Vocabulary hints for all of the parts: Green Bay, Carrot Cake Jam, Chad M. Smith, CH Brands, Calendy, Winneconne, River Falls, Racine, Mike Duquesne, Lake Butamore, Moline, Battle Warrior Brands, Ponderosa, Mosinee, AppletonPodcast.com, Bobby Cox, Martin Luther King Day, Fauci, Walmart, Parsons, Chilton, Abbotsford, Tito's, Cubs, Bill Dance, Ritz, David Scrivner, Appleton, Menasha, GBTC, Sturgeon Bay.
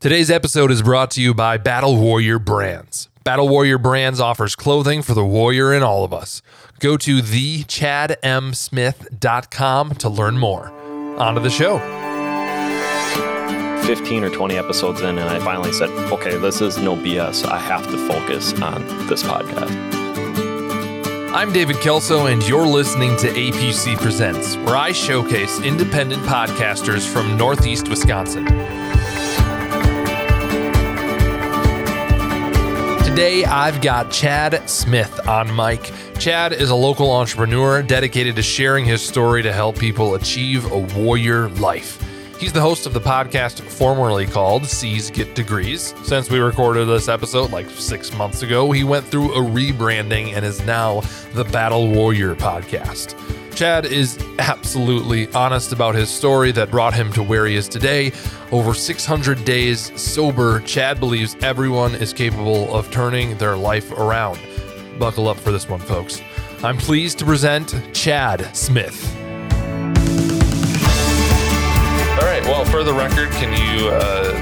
Today's episode is brought to you by Battle Warrior Brands. Battle Warrior Brands offers clothing for the warrior in all of us. Go to thechadmsmith.com to learn more. On to the show. 15 or 20 episodes in, and I finally said, okay, this is no BS. I have to focus on this podcast. I'm David Kelso, and you're listening to APC Presents, where I showcase independent podcasters from Northeast Wisconsin. Today, I've got Chad Smith on mic. Chad is a local entrepreneur dedicated to sharing his story to help people achieve a warrior life. He's the host of the podcast formerly called C's Get Degrees. Since we recorded this episode like 6 months ago, he went through a rebranding and is now the Battle Warrior Podcast. Chad is absolutely honest about his story that brought him to where he is today. Over 600 days sober, Chad believes everyone is capable of turning their life around. Buckle up for this one, folks. I'm pleased to present Chad Smith. All right, well, for the record, can you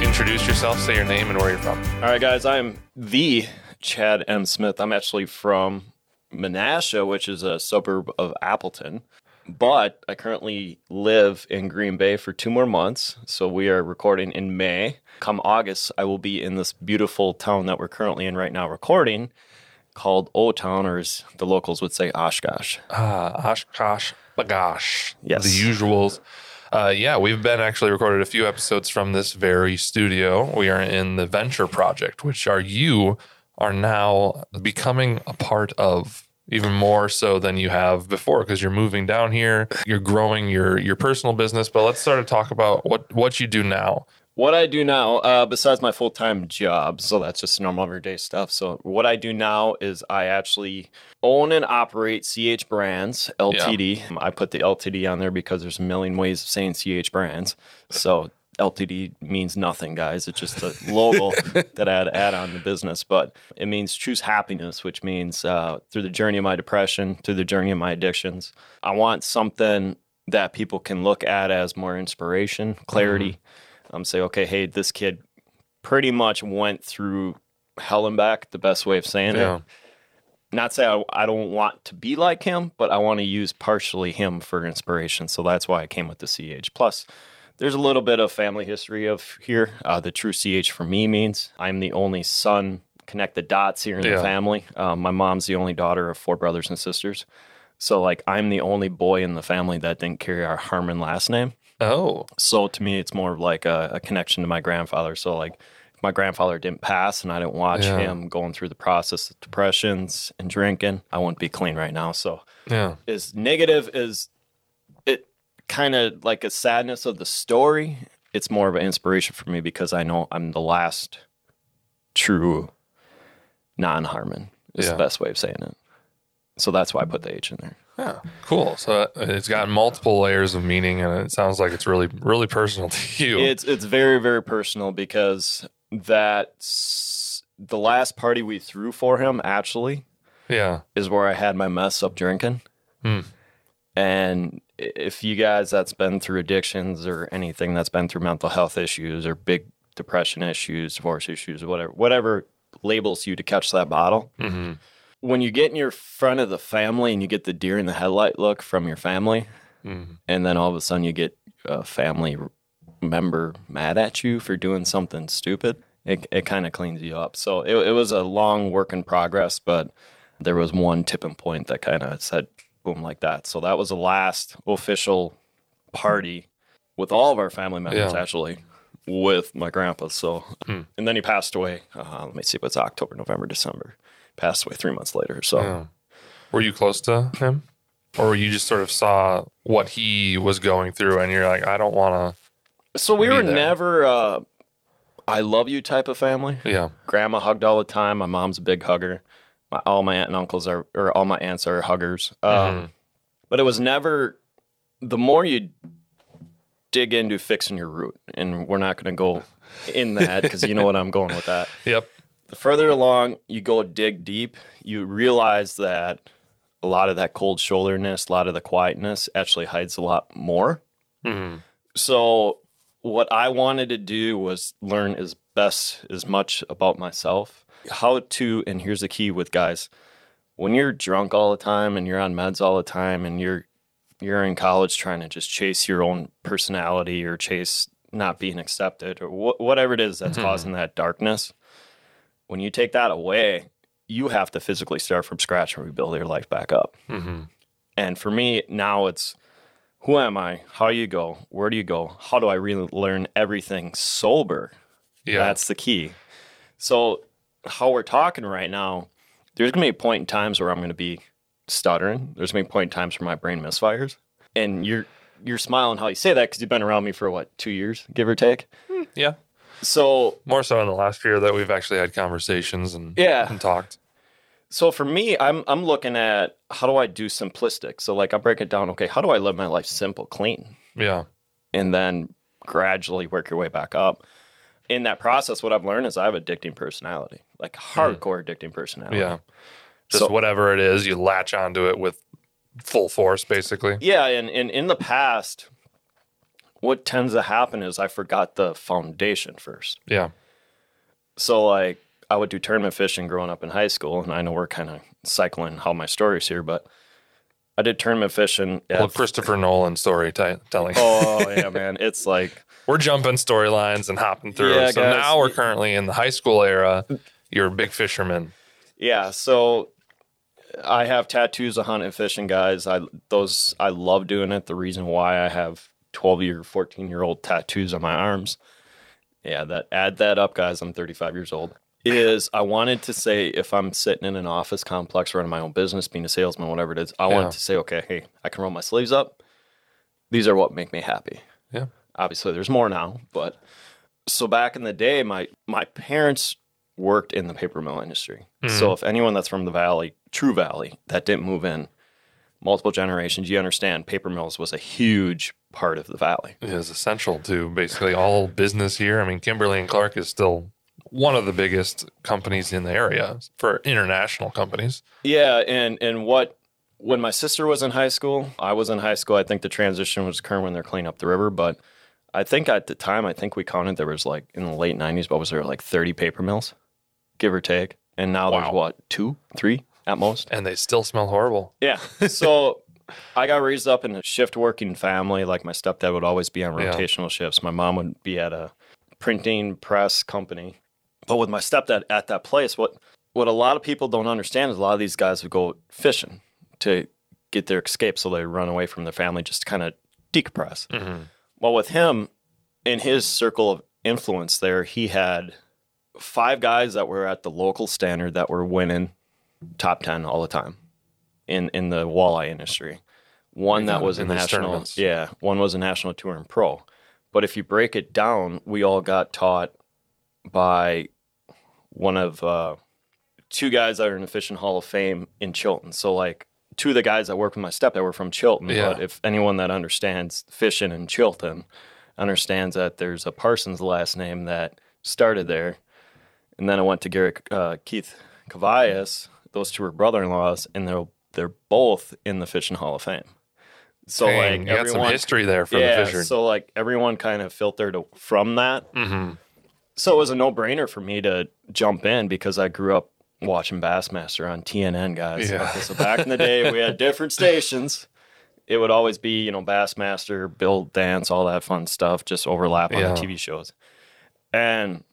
introduce yourself, say your name, and where you're from? All right, guys, I'm the Chad M. Smith. I'm actually from Menasha, which is a suburb of Appleton, but I currently live in Green Bay for 2 more months, so we are recording in May. Come August, I will be in this beautiful town that we're currently in right now recording, called O-Town, or as the locals would say, Oshkosh. Oshkosh, bagosh. Yes. The usuals. Yeah, we've been actually recorded a few episodes from this very studio. We are in the Venture Project, which you are now becoming a part of even more so than you have before because you're moving down here, you're growing your personal business. But let's start to talk about what you do now. What I do now, besides my full-time job, so that's just normal everyday stuff. So what I do now is I actually own and operate CH Brands, LTD. Yeah. I put the LTD on there because there's a million ways of saying CH Brands. So LTD means nothing, guys. It's just a logo that I had to add on the business. But it means choose happiness, which means through the journey of my depression, through the journey of my addictions, I want something that people can look at as more inspiration, clarity. Mm-hmm. Say, okay, hey, this kid pretty much went through hell and back, the best way of saying it. Not say I don't want to be like him, but I want to use partially him for inspiration. So that's why I came with the CH. Plus, there's a little bit of family history of here. The true CH for me means I'm the only son, connect the dots here in the family. My mom's the only daughter of 4 brothers and sisters. So, like, I'm the only boy in the family that didn't carry our Harmon last name. Oh. So to me, it's more of like a connection to my grandfather. So like my grandfather didn't pass and I didn't watch him going through the process of depressions and drinking, I wouldn't be clean right now. So as negative as it kind of like a sadness of the story, it's more of an inspiration for me because I know I'm the last true non-Harmon is the best way of saying it. So that's why I put the H in there. Yeah, cool. So it's got multiple layers of meaning, and it sounds like it's really, really personal to you. It's very, very personal because that's the last party we threw for him, actually, is where I had my mess up drinking. Mm. And if you guys that's been through addictions or anything that's been through mental health issues or big depression issues, divorce issues, whatever labels you to catch that bottle, mm-hmm. When you get in your front of the family and you get the deer in the headlight look from your family, mm-hmm. and then all of a sudden you get a family member mad at you for doing something stupid, it kind of cleans you up. So it was a long work in progress, but there was one tipping point that kind of said, boom, like that. So that was the last official party with all of our family members, actually, with my grandpa. So, and then he passed away. Let me see, what's October, November, December. Passed away 3 months later. So, were you close to him, or you just sort of saw what he was going through, and you're like, I don't want to. So we were never I love you type of family. Yeah, grandma hugged all the time. My mom's a big hugger. All my aunts are huggers. But it was never. The more you dig into fixing your root, and we're not going to go in that because you know what I'm going with that. Yep. The further along you go dig deep, you realize that a lot of that cold shoulderness, a lot of the quietness actually hides a lot more. Mm-hmm. So what I wanted to do was learn as best as much about myself. How to, and here's the key with guys, when you're drunk all the time and you're on meds all the time and you're in college trying to just chase your own personality or chase not being accepted or whatever it is that's causing that darkness, when you take that away, you have to physically start from scratch and rebuild your life back up. Mm-hmm. And for me, now it's, who am I? How you go? Where do you go? How do I really learn everything sober? Yeah. That's the key. So how we're talking right now, there's going to be a point in times where I'm going to be stuttering. There's going to be a point in times where my brain misfires. And you're smiling how you say that because you've been around me for, what, 2 years, give or take? Yeah. So more so in the last year that we've actually had conversations and talked. So for me, I'm looking at how do I do simplistic? So like I break it down. Okay, how do I live my life simple, clean? Yeah. And then gradually work your way back up. In that process, what I've learned is I have addicting personality, like hardcore addicting personality. Yeah. Just whatever it is, you latch onto it with full force, basically. Yeah. And in the past, what tends to happen is I forgot the foundation first. Yeah. So like, I would do tournament fishing growing up in high school, and I know we're kind of cycling how my story's here, but I did tournament fishing. Well, Christopher Nolan story telling. Oh, yeah, man. It's like... We're jumping storylines and hopping through. Yeah, so guys, now we're currently in the high school era. You're a big fisherman. Yeah, so I have tattoos of hunting and fishing, guys. I love doing it. The reason why I have 12-year, 14-year-old tattoos on my arms. Yeah, add that up, guys. I'm 35 years old. Is I wanted to say, if I'm sitting in an office complex, running my own business, being a salesman, whatever it is, I wanted to say, okay, hey, I can roll my sleeves up. These are what make me happy. Yeah. Obviously, there's more now. But so back in the day, my parents worked in the paper mill industry. Mm-hmm. So if anyone that's from the Valley, True Valley, that didn't move in multiple generations, you understand paper mills was a huge part of the Valley. It is essential to basically all business here. I mean, Kimberly and Clark is still one of the biggest companies in the area for international companies. Yeah, and when my sister was in high school, I was in high school. I think the transition was occurring when they're cleaning up the river, but I think at the time, I think we counted there was like in the late 90s, what was there, like 30 paper mills, give or take. And now there's what, 2, 3 at most? And they still smell horrible. Yeah. So I got raised up in a shift working family. Like my stepdad would always be on rotational shifts. My mom would be at a printing press company. But with my stepdad at that place, what a lot of people don't understand is a lot of these guys would go fishing to get their escape, so they run away from their family just to kind of decompress. Mm-hmm. Well, with him, in his circle of influence there, he had 5 guys that were at the local standard that were winning top 10 all the time in the walleye industry. One that was a national, one was a national tour and pro. But if you break it down, we all got taught by one of 2 guys that are in the Fishing Hall of Fame in Chilton. So, like, 2 of the guys that worked with my stepdad were from Chilton. Yeah. But if anyone that understands fishing in Chilton understands that there's a Parsons last name that started there. And then I went to Keith Cavias. Those 2 were brother-in-laws, and they're both in the Fishing Hall of Fame. So, like, you got some history there for the fisher. So, like, everyone kind of filtered from that. Mm-hmm. So it was a no-brainer for me to jump in because I grew up watching Bassmaster on TNN, guys. Yeah. So back in the day, we had different stations. It would always be, you know, Bassmaster, Bill Dance, all that fun stuff, just overlap on the TV shows. And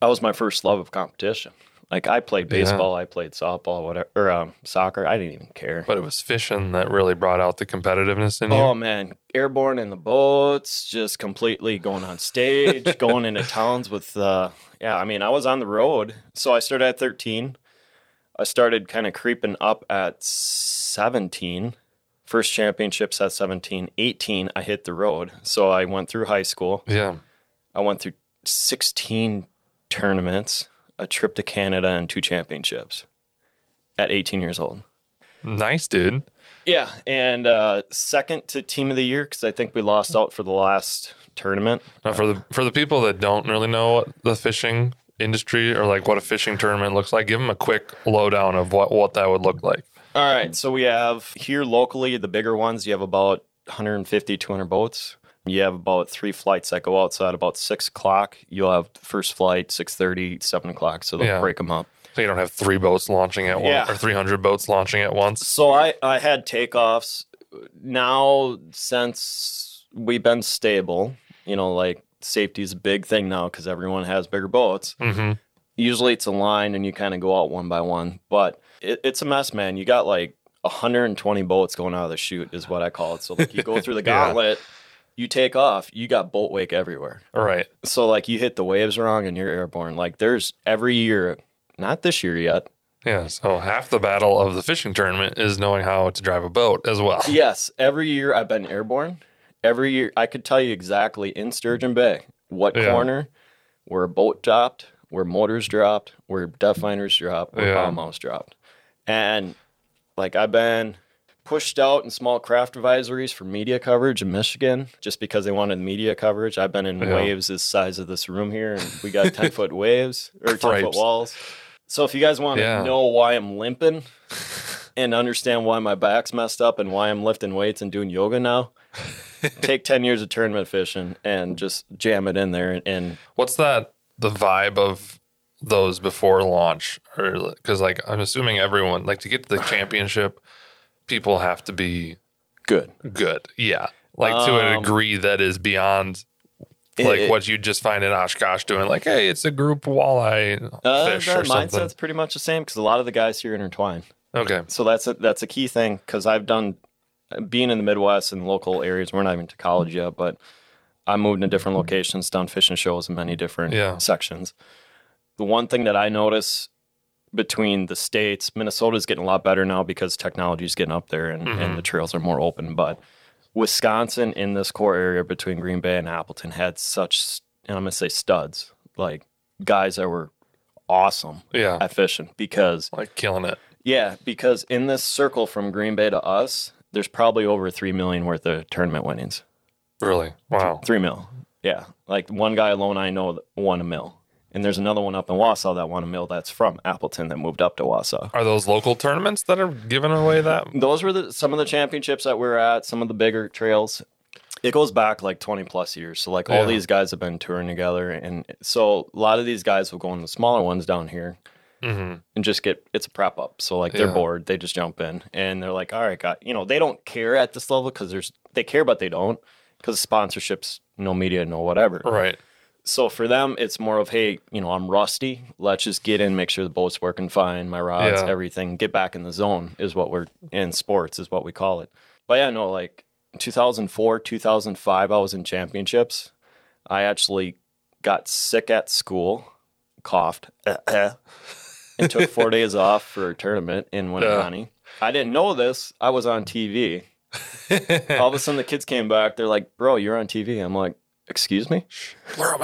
that was my first love of competition. Like, I played baseball, I played softball, whatever, or soccer. I didn't even care. But it was fishing that really brought out the competitiveness in you. Oh, man. Airborne in the boats, just completely going on stage, going into towns with, I was on the road. So I started at 13. I started kind of creeping up at 17. First championships at 17. 18, I hit the road. So I went through high school. Yeah. I went through 16 tournaments, a trip to Canada, and 2 championships at 18 years old. Nice, dude. Yeah, and second to Team of the Year because I think we lost out for the last tournament. Now, for the people that don't really know what the fishing industry or like what a fishing tournament looks like, give them a quick lowdown of what that would look like. All right, so we have here locally, the bigger ones, you have about 150, 200 boats. You have about 3 flights that go outside about 6 o'clock. You'll have first flight, 6:30, 7 o'clock. So they'll break them up. So you don't have 3 boats launching at once or 300 boats launching at once. So I had takeoffs. Now, since we've been stable, you know, like safety is a big thing now because everyone has bigger boats. Mm-hmm. Usually it's a line and you kind of go out one by one. But it's a mess, man. You got like 120 boats going out of the chute is what I call it. So like you go through the gauntlet. You take off, you got boat wake everywhere. All right. So, like, you hit the waves wrong and you're airborne. Like, there's every year, not this year yet. Yeah, so half the battle of the fishing tournament is knowing how to drive a boat as well. Yes, every year I've been airborne. Every year, I could tell you exactly in Sturgeon Bay what corner, where a boat dropped, where motors dropped, where depth finders dropped, where bomb mouse dropped. And, like, I've been pushed out in small craft advisories for media coverage in Michigan just because they wanted media coverage. I've been in waves this size of this room here, and we got 10-foot waves or 10-foot walls. So if you guys want to know why I'm limping and understand why my back's messed up and why I'm lifting weights and doing yoga now, take 10 years of tournament fishing and just jam it in there. And what's that, the vibe of those before launch? Because, like, I'm assuming everyone, like, to get to the championship, people have to be good. Yeah. Like to a degree that is beyond like what you just find in Oshkosh doing. Like, hey, it's a group walleye fish or something. Mindset's pretty much the same because a lot of the guys here intertwine. Okay. So that's a key thing because I've done being in the Midwest and local areas. We're not even to college yet, but I moved to different locations, done fishing shows in many different sections. The one thing that I notice between the states, Minnesota's getting a lot better now because technology's getting up there and the trails are more open. But Wisconsin in this core area between Green Bay and Appleton had such, and I'm going to say studs, like guys that were awesome at fishing because like killing it. Yeah, because in this circle from Green Bay to us, there's probably over 3 million worth of tournament winnings. Really? Wow. 3 mil. Yeah. Like one guy alone I know won a mil. And there's another one up in Wausau that won a mill that's from Appleton that moved up to Wausau. Are those local tournaments that are giving away that? Those were some of the championships that we're at, some of the bigger trails. It goes back like 20 plus years. So like all these guys have been touring together. And so a lot of these guys will go on the smaller ones down here and just get, it's a prep up. So like they're bored. They just jump in and they're like, all right, God, you know, they don't care at this level because they care, but they don't because sponsorships, no media, no whatever. Right. So for them, it's more of, hey, you know, I'm rusty. Let's just get in, make sure the boat's working fine, my rods, everything. Get back in the zone is what we're in sports is what we call it. But yeah, no, like 2004, 2005, I was in championships. I actually got sick at school, coughed, and took 4 days off for a tournament in Winneconne. I didn't know this. I was on TV. All of a sudden, the kids came back. They're like, bro, you're on TV. I'm like, excuse me? Blur out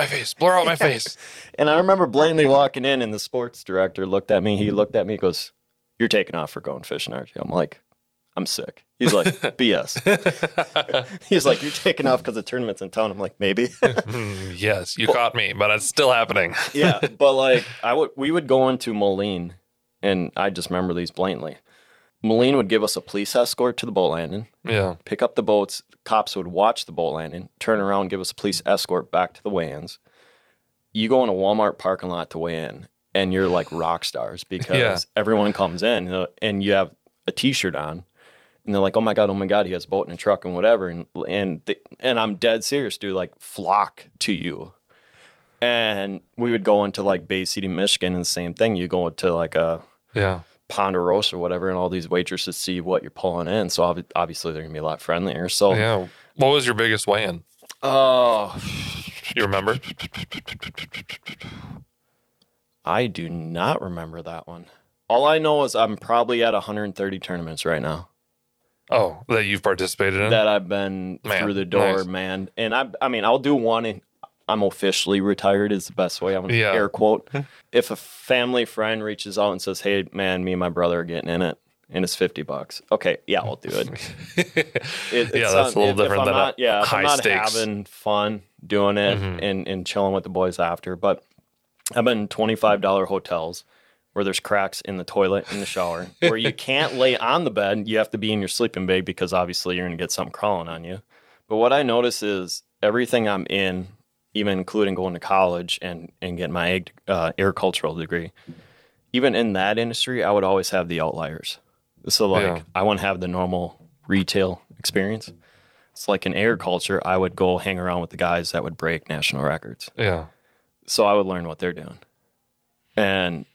my face. And I remember Blaney walking in, and the sports director looked at me. He looked at me, goes, you're taking off for going fishing, aren't you? I'm like, I'm sick. He's like, BS. He's like, you're taking off because the tournament's in town. I'm like, maybe. Yes, you caught me, but it's still happening. Yeah, but like, we would go into Moline, and I just remember these blatantly. Moline would give us a police escort to the boat landing. Yeah. Pick up the boats. Cops would watch the boat landing, turn around, give us a police escort back to the weigh-ins. You go in a Walmart parking lot to weigh in, and you're like rock stars because everyone comes in, and you have a T-shirt on, and they're like, oh, my God, he has a boat and a truck and whatever. And I'm dead serious, dude, like flock to you. And we would go into like Bay City, Michigan, and the same thing. You go into like a Ponderosa or whatever, and all these waitresses see what you're pulling in, so obviously they're gonna be a lot friendlier. So what was your biggest weigh-in? Oh, you remember? I do not remember that one. All I know is I'm probably at 130 tournaments right now. Oh, that you've participated in? That I've been through the door, nice. Man. And I mean, I'll do one in I'm officially retired is the best way. I'm going to air quote. If a family friend reaches out and says, hey, man, me and my brother are getting in it, and it's $50. Okay, yeah, I'll do it. That's a little different than that. Yeah, if I'm not having fun doing it and chilling with the boys after. But I've been in $25 hotels where there's cracks in the toilet in the shower, where you can't lay on the bed. You have to be in your sleeping bag because obviously you're going to get something crawling on you. But what I notice is everything I'm in, even including going to college and getting my agricultural degree, even in that industry, I would always have the outliers. So, like, yeah. I wouldn't have the normal retail experience. It's like in agriculture, I would go hang around with the guys that would break national records. Yeah. So I would learn what they're doing. And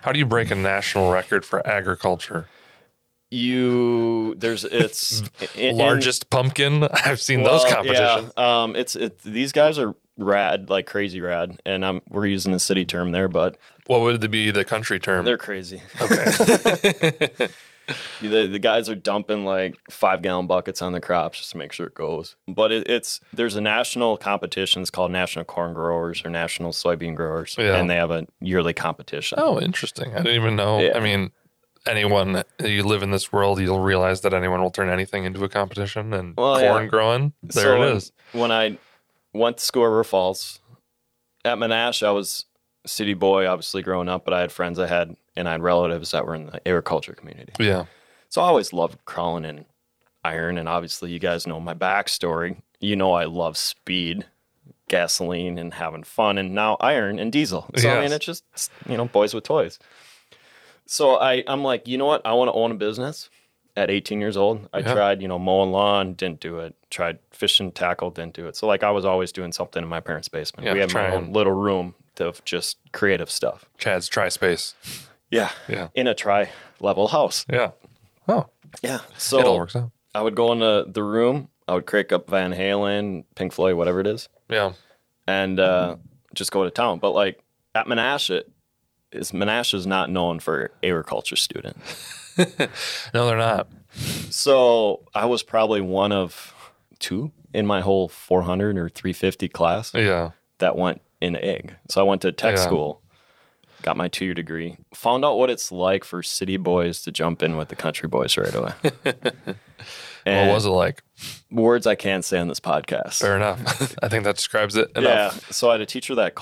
how do you break a national record for agriculture? It's largest pumpkin. I've seen those competitions. Yeah. These guys are rad, like crazy rad. And we're using the city term there, but what would be the country term? They're crazy. Okay. The guys are dumping like 5-gallon buckets on the crops just to make sure it goes. But there's a national competition. It's called National Corn Growers or National Soybean Growers, and they have a yearly competition. Oh, interesting. I didn't even know. Yeah. I mean, anyone, you live in this world, you'll realize that anyone will turn anything into a competition. And corn growing, there it is. When I went to school at River Falls, at Menasha, I was a city boy, obviously, growing up, but I had friends and I had relatives that were in the agriculture community. Yeah. So I always loved crawling in iron. And obviously, you guys know my backstory. You know I love speed, gasoline, and having fun, and now iron and diesel. So, yes. I mean, it's just, boys with toys. So I'm like, you know what? I want to own a business at 18 years old. I tried, mowing lawn, didn't do it. Tried fishing tackle, didn't do it. So, like, I was always doing something in my parents' basement. Yeah, we had my own little room of just creative stuff. Chad's tri-space. Yeah. In a tri-level house. Yeah. Oh. Yeah. So it all works out. I would go into the room. I would crank up Van Halen, Pink Floyd, whatever it is. Yeah. And just go to town. But like at Menasha, Menasha's not known for agriculture students. No, they're not. So I was probably one of two in my whole 400 or 350 class. Yeah. That went in egg. So I went to tech school. Got my 2-year degree. Found out what it's like for city boys to jump in with the country boys right away. What was it like? Words I can't say on this podcast. Fair enough. I think that describes it enough. Yeah. So I had a teacher that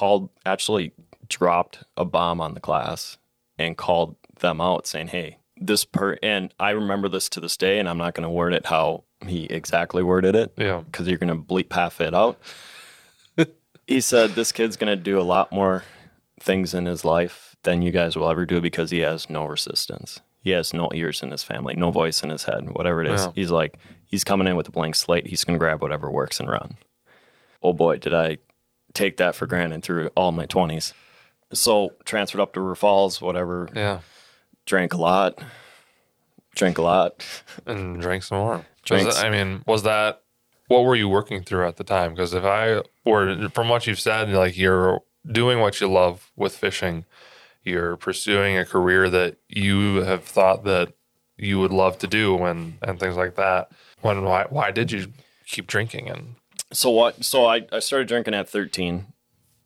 actually dropped a bomb on the class and called them out saying, hey, and I remember this to this day, and I'm not going to word it how he exactly worded it. Yeah. Because you're going to bleep half it out. He said, this kid's going to do a lot more things in his life than you guys will ever do because he has no resistance. He has no ears in his family, no voice in his head, whatever it is. Wow. He's like, he's coming in with a blank slate. He's going to grab whatever works and run. Oh boy, did I take that for granted through all my 20s. So transferred up to River Falls, whatever. Yeah. Drank a lot. And drank some more. What were you working through at the time? Because from what you've said, like you're doing what you love with fishing, you're pursuing a career that you have thought that you would love to do and things like that. Why did you keep drinking? And so what? So I started drinking at 13,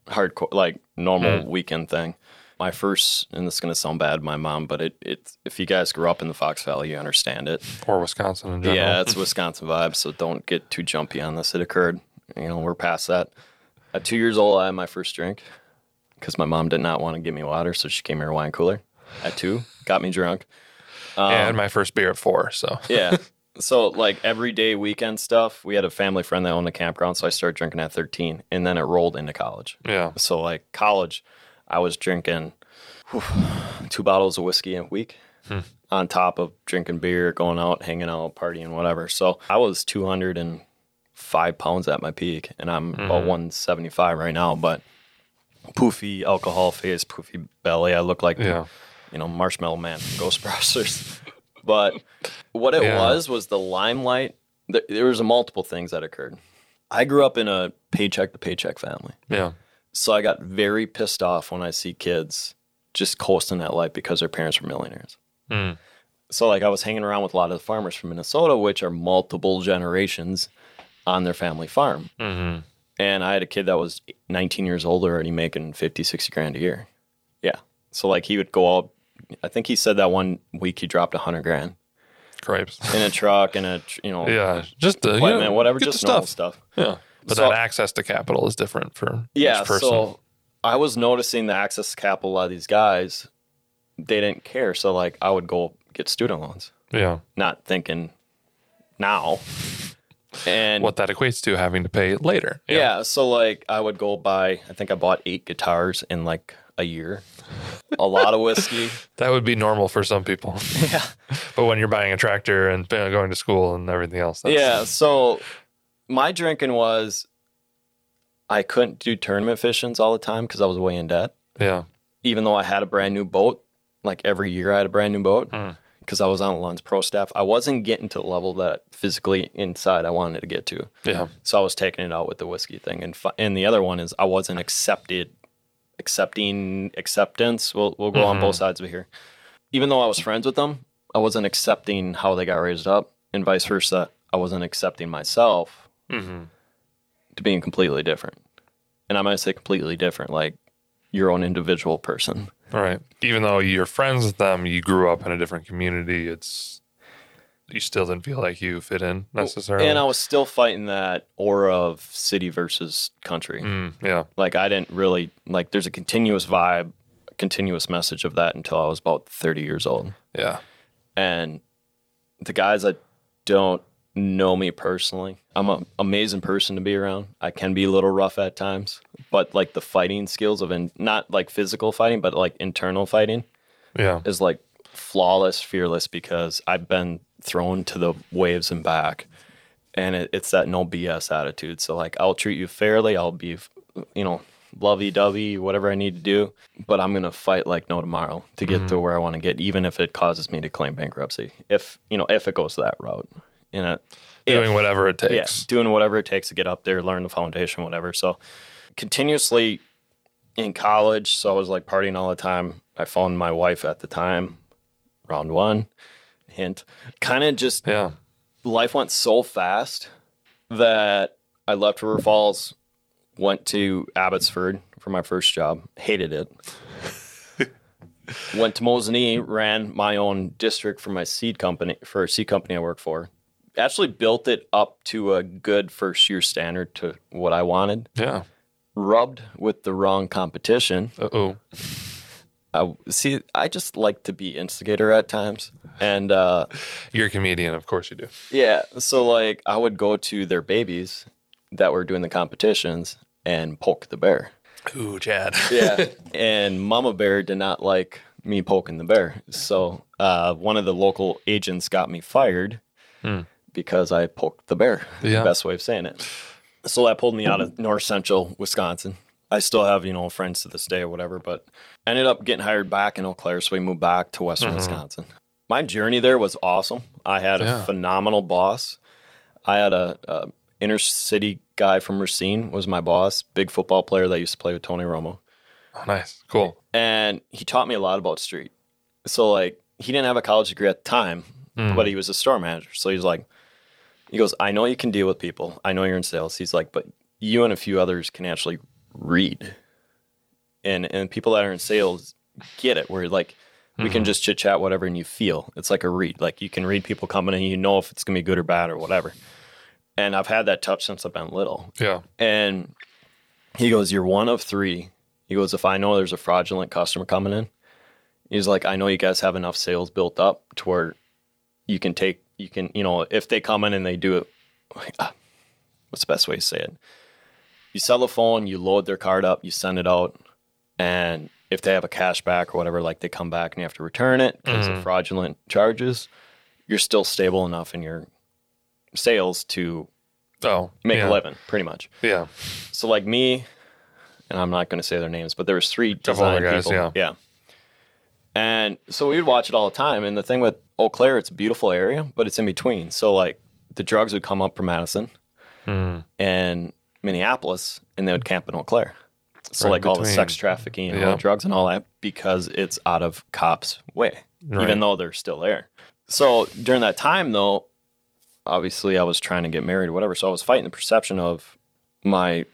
hardcore, like normal weekend thing. My first, and this is going to sound bad to my mom, but if you guys grew up in the Fox Valley, you understand it. Or Wisconsin in general. Yeah, it's Wisconsin vibes, so don't get too jumpy on this. It occurred. We're past that. At 2 years old, I had my first drink because my mom did not want to give me water, so she came here wine cooler at 2, got me drunk. And my first beer at 4, so. Yeah. So, like, everyday weekend stuff, we had a family friend that owned a campground, so I started drinking at 13, and then it rolled into college. Yeah. So, like, college, I was drinking 2 bottles of whiskey a week on top of drinking beer, going out, hanging out, partying, whatever. So, I was 205 pounds at my peak, and I'm about 175 right now, but poofy alcohol face, poofy belly. I look like Marshmallow Man from Ghostbusters. But what it was the limelight. There was multiple things that occurred. I grew up in a paycheck to paycheck family. Yeah. So I got very pissed off when I see kids just coasting that life because their parents were millionaires. Mm. So like I was hanging around with a lot of the farmers from Minnesota, which are multiple generations on their family farm. Mm-hmm. And I had a kid that was 19 years old already making 50, 60 grand a year. Yeah. So like he would go out. I think he said that one week he dropped 100 grand. Cripes. In a truck, just whatever, just normal stuff. Yeah. But so, that access to capital is different for each person. So I was noticing the access to capital, a lot of these guys, they didn't care. So like I would go get student loans. Yeah. Not thinking now. And what that equates to having to pay later. Yeah. So like I would go buy, I think I bought 8 guitars in like a year. A lot of whiskey. That would be normal for some people. Yeah. But when you're buying a tractor and going to school and everything else. That's... Yeah. So my drinking was, I couldn't do tournament fishings all the time because I was way in debt. Yeah. Even though I had a brand new boat, like every year I had a brand new boat. Mm. Because I was on Lund's pro staff. I wasn't getting to the level that physically inside I wanted to get to. Yeah. So I was taking it out with the whiskey thing. And the other one is I wasn't acceptance. We'll go on both sides of here. Even though I was friends with them, I wasn't accepting how they got raised up, and vice versa. I wasn't accepting myself to being completely different. And I might say completely different, like your own individual person. All right. Even though you're friends with them, you grew up in a different community. You still didn't feel like you fit in necessarily. And I was still fighting that aura of city versus country. Yeah. Like I didn't really, like there's a continuous vibe, a continuous message of that until I was about 30 years old. Yeah. And the guys that don't know me personally, I'm an amazing person to be around. I can be a little rough at times, but like the fighting skills of, not like physical fighting, but like internal fighting is like flawless, fearless, because I've been thrown to the waves and back, and it's that no BS attitude. So like, I'll treat you fairly. I'll be, lovey-dovey, whatever I need to do, but I'm going to fight like no tomorrow to get to where I want to get, even if it causes me to claim bankruptcy, if it goes that route. Doing whatever it takes. Yeah, doing whatever it takes to get up there, learn the foundation, whatever. So continuously in college, so I was like partying all the time. I phoned my wife at the time, round one, hint. Kind of just life went so fast that I left River Falls, went to Abbotsford for my first job, hated it. Went to Mosinee, ran my own district for my seed company, for a seed company I work for. Actually built it up to a good first year standard to what I wanted. Yeah. Rubbed with the wrong competition. Uh-oh. I just like to be instigator at times. And you're a comedian, of course you do. Yeah. So like I would go to their babies that were doing the competitions and poke the bear. Ooh, Chad. Yeah. And Mama Bear did not like me poking the bear. So one of the local agents got me fired. Because I poked the bear, the best way of saying it. So that pulled me out of north central Wisconsin. I still have, friends to this day or whatever, but I ended up getting hired back in Eau Claire, so we moved back to western Wisconsin. My journey there was awesome. I had a phenomenal boss. I had a inner city guy from Racine was my boss, big football player that used to play with Tony Romo. Oh, nice. Cool. And he taught me a lot about street. So, like, he didn't have a college degree at the time, but he was a store manager. So he's like, he goes, I know you can deal with people. I know you're in sales. He's like, but you and a few others can actually read. And people that are in sales get it, where like, we can just chit chat whatever and you feel. It's like a read. Like you can read people coming and you know if it's going to be good or bad or whatever. And I've had that touch since I've been little. Yeah. And he goes, you're one of three. He goes, if I know there's a fraudulent customer coming in, he's like, I know you guys have enough sales built up to where if they come in and they do it, what's the best way to say it? You sell a phone, you load their card up, you send it out, and if they have a cash back or whatever, like they come back and you have to return it because of fraudulent charges, you're still stable enough in your sales to make a living, pretty much. Yeah. So like me, and I'm not going to say their names, but there was 3 design guys, people. Yeah. And so we'd watch it all the time. And the thing with Eau Claire, it's a beautiful area, but it's in between. So like the drugs would come up from Madison and Minneapolis, and they would camp in Eau Claire. So right like between. All the sex trafficking and all the drugs and all that, because it's out of cops' way, even though they're still there. So during that time though, obviously I was trying to get married or whatever. So I was fighting the perception of my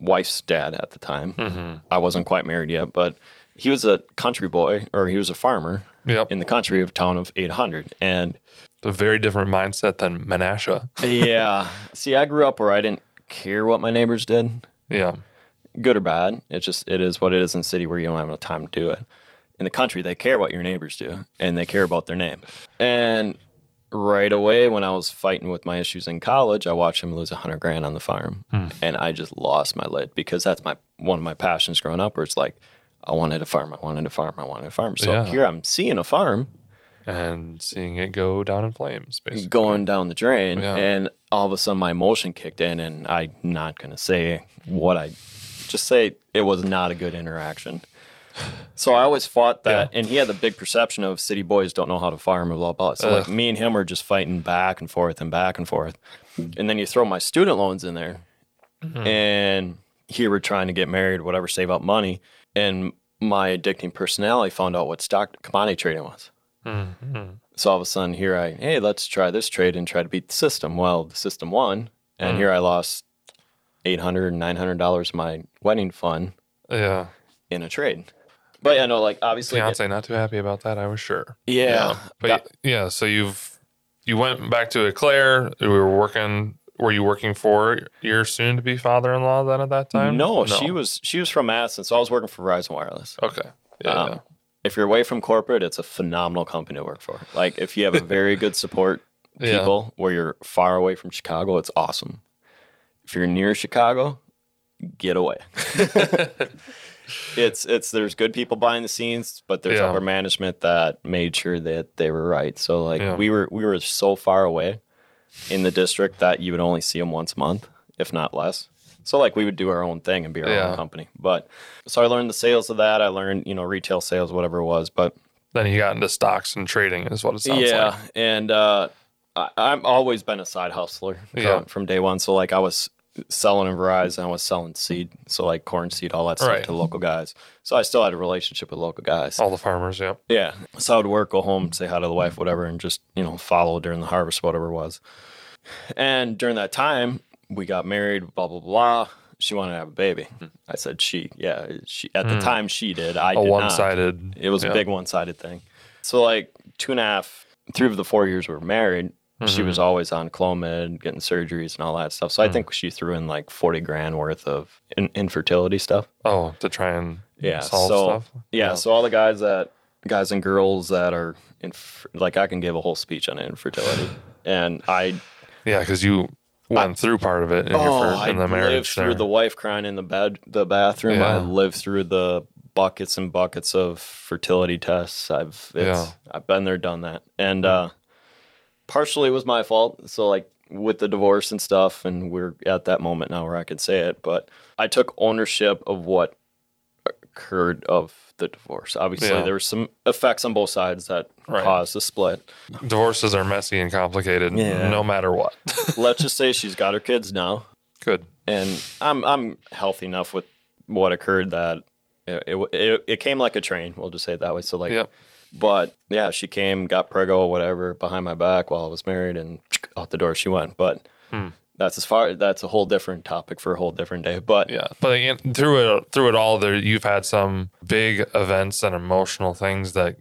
wife's dad at the time. I wasn't quite married yet, but he was a country boy, or he was a farmer in the country of town of 800. And a very different mindset than Menasha. Yeah. See, I grew up where I didn't care what my neighbors did. Yeah. Good or bad. It's just, it is what it is in the city where you don't have enough time to do it. In the country, they care what your neighbors do, and they care about their name. And right away when I was fighting with my issues in college, I watched him lose $100,000 on the farm. And I just lost my lid because that's one of my passions growing up, where it's like, I wanted a farm. So here I'm seeing a farm. And seeing it go down in flames, basically. Going down the drain. Yeah. And all of a sudden, my emotion kicked in, and I'm not going to say what I... Just say it was not a good interaction. So I always fought that. Yeah. And he had the big perception of city boys don't know how to farm and blah, blah. So like, me and him were just fighting back and forth and back and forth. And then you throw my student loans in there. Mm-hmm. And here we're trying to get married, whatever, save up money. And my addicting personality found out what stock commodity trading was. Mm-hmm. So all of a sudden here hey, let's try this trade and try to beat the system. Well, the system won, and here I lost $800, $900 of my wedding fund in a trade. But yeah, no, like obviously Beyonce not too happy about that, I was sure. Yeah. So you went back to Eau Claire. Were you working for your soon-to-be father-in-law then at that time? No. She was from Madison, so I was working for Verizon Wireless. Okay. Yeah. If you're away from corporate, it's a phenomenal company to work for. Like, if you have a very good support people where you're far away from Chicago, it's awesome. If you're near Chicago, get away. There's good people behind the scenes, but there's upper management that made sure that they were right. So, like, we were so far away in the district that you would only see them once a month, if not less. So, like, we would do our own thing and be our own company. But so I learned the sales of that. I learned, retail sales, whatever it was. But then you got into stocks and trading is what it sounds like. Yeah, and I've always been a side hustler from day one. So, like, I was selling in Verizon. I was selling seed. So, like, corn seed, all that stuff to local guys. So I still had a relationship with local guys. All the farmers, yeah. Yeah. So I would work, go home, say hi to the wife, whatever, and just, follow during the harvest, whatever it was. And during that time... We got married, blah, blah, blah. She wanted to have a baby. I said she. Yeah, she at the time she did. I did not. A one-sided. It was a big one-sided thing. So like 3 of the 4 years we were married, she was always on Clomid, getting surgeries and all that stuff. So I think she threw in like $40,000 worth of infertility stuff. Oh, to try and solve stuff? Yeah, so all the guys and girls that are, I can give a whole speech on infertility. And I... Yeah, because you... Went through part of it in the marriage. I lived through the wife crying in the bathroom. Yeah. I lived through the buckets and buckets of fertility tests. I've been there, done that, and partially it was my fault. So like with the divorce and stuff, and we're at that moment now where I can say it. But I took ownership of what occurred of the divorce. Obviously, there were some effects on both sides that caused the split. Divorces are messy and complicated, no matter what. Let's just say she's got her kids now. Good. And I'm healthy enough with what occurred that it came like a train. We'll just say it that way. So like, but yeah, she came, got preggo, whatever, behind my back while I was married, and out the door she went. But that's a whole different topic for a whole different day. But yeah, but again, through it all, there you've had some big events and emotional things that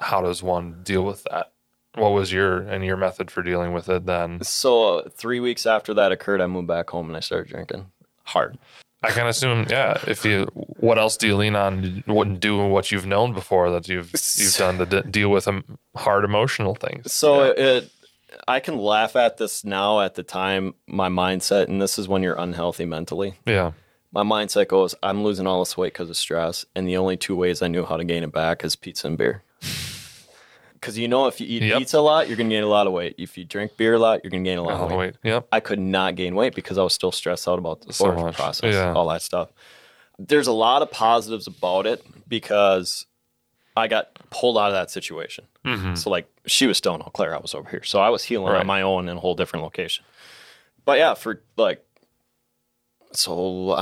How does one deal with that? What was your method for dealing with it then? So 3 weeks after that occurred, I moved back home and I started drinking hard. I can assume, if what else do you lean on? Wouldn't do what you've known before that you've done to deal with hard emotional things. So I can laugh at this now. At the time, my mindset, and this is when you're unhealthy mentally. Yeah. My mindset goes, I'm losing all this weight because of stress, and the only two ways I knew how to gain it back is pizza and beer. Because if you eat pizza a lot, you're going to gain a lot of weight. If you drink beer a lot, you're going to gain a lot of weight. Yep. I could not gain weight because I was still stressed out about the divorce process, all that stuff. There's a lot of positives about it because I got pulled out of that situation. Mm-hmm. So, like, she was still in Eau Claire. I was over here. So I was healing on my own in a whole different location. But,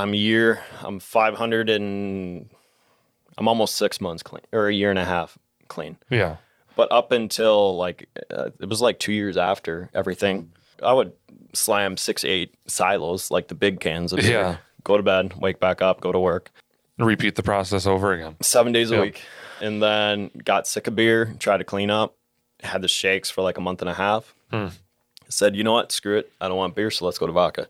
I'm 500 and I'm almost 6 months clean, or a year and a half clean. Yeah. But up until, it was, 2 years after everything, I would slam 6-8 silos, like the big cans of beer. Yeah. Go to bed, wake back up, go to work. Repeat the process over again. 7 days a week. And then got sick of beer, tried to clean up, had the shakes for, a month and a half. Said, you know what, screw it. I don't want beer, so let's go to vodka.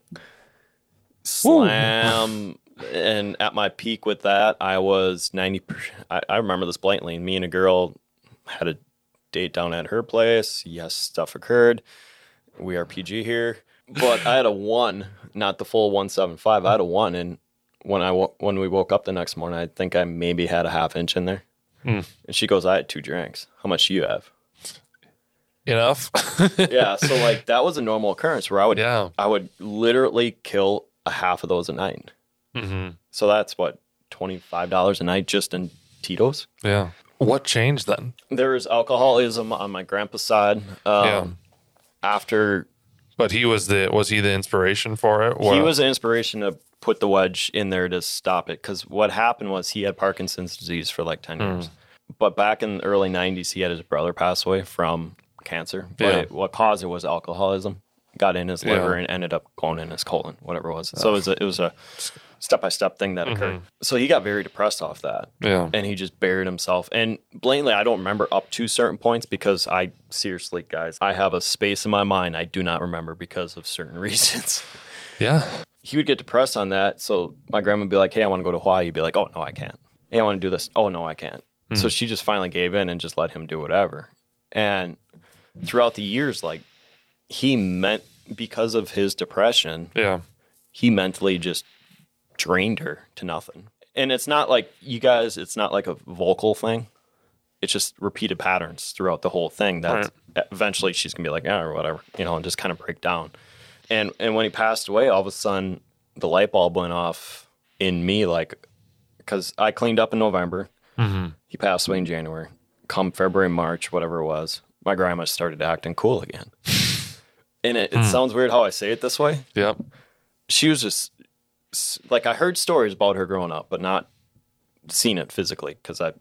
Slam... And at my peak with that, I was 90%. I remember this blatantly. Me and a girl had a date down at her place. Yes, stuff occurred. We are PG here. But I had a one, not the full 1.75. I had a one, and when we woke up the next morning, I think I maybe had a half inch in there. Mm. And she goes, I had 2 drinks. How much do you have? Enough. Yeah, so like that was a normal occurrence where I would literally kill a half of those a night. Mm-hmm. So that's what, $25 a night just in Tito's? Yeah. What changed then? There was alcoholism on my grandpa's side. After... But was he the inspiration for it? Or? He was the inspiration to put the wedge in there to stop it. Because what happened was he had Parkinson's disease for like 10 years. But back in the early 90s, he had his brother pass away from cancer. But what caused it was alcoholism. Got in his liver and ended up going in his colon, whatever it was. So it was a step-by-step thing that occurred. So he got very depressed off that. Yeah. And he just buried himself. And blatantly, I don't remember up to certain points because I seriously, guys, I have a space in my mind I do not remember because of certain reasons. Yeah. He would get depressed on that. So my grandma would be like, hey, I want to go to Hawaii. He'd be like, oh, no, I can't. Hey, I want to do this. Oh, no, I can't. Mm. So she just finally gave in and just let him do whatever. And throughout the years, like, he meant, because of his depression, he mentally just drained her to nothing. And it's not like, you guys, it's not like a vocal thing. It's just repeated patterns throughout the whole thing that eventually she's going to be like, yeah, or whatever, you know, and just kind of break down. And when he passed away, all of a sudden, the light bulb went off in me, like, because I cleaned up in November. Mm-hmm. He passed away in January. Come February, March, whatever it was, my grandma started acting cool again. And it sounds weird how I say it this way. Yep. She was just, like, I heard stories about her growing up, but not seen it physically because I...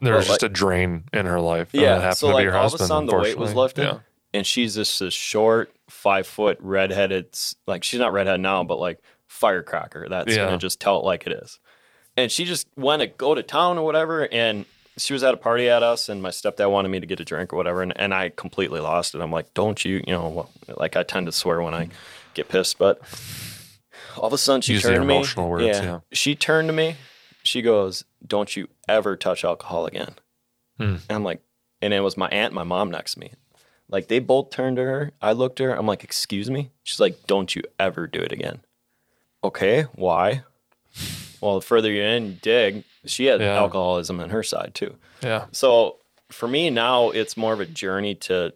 There was just a drain in her life. Yeah, happened so to like be her all husband, of a sudden the weight was lifted, and she's just this short, 5-foot, redheaded, like, she's not redheaded now, but like firecracker. That's going to just tell it like it is. And she just went to go to town or whatever, and she was at a party at us, and my stepdad wanted me to get a drink or whatever, and I completely lost it. I'm like, don't you know, well, like I tend to swear when I get pissed, but all of a sudden she turned to me. Use the emotional words, yeah. She turned to me. She goes, don't you ever touch alcohol again. And I'm like, and it was my aunt and my mom next to me. Like, they both turned to her. I looked at her. I'm like, excuse me? She's like, don't you ever do it again. Okay, why? Well, the further you dig, she had alcoholism on her side too. Yeah. So for me now, it's more of a journey to,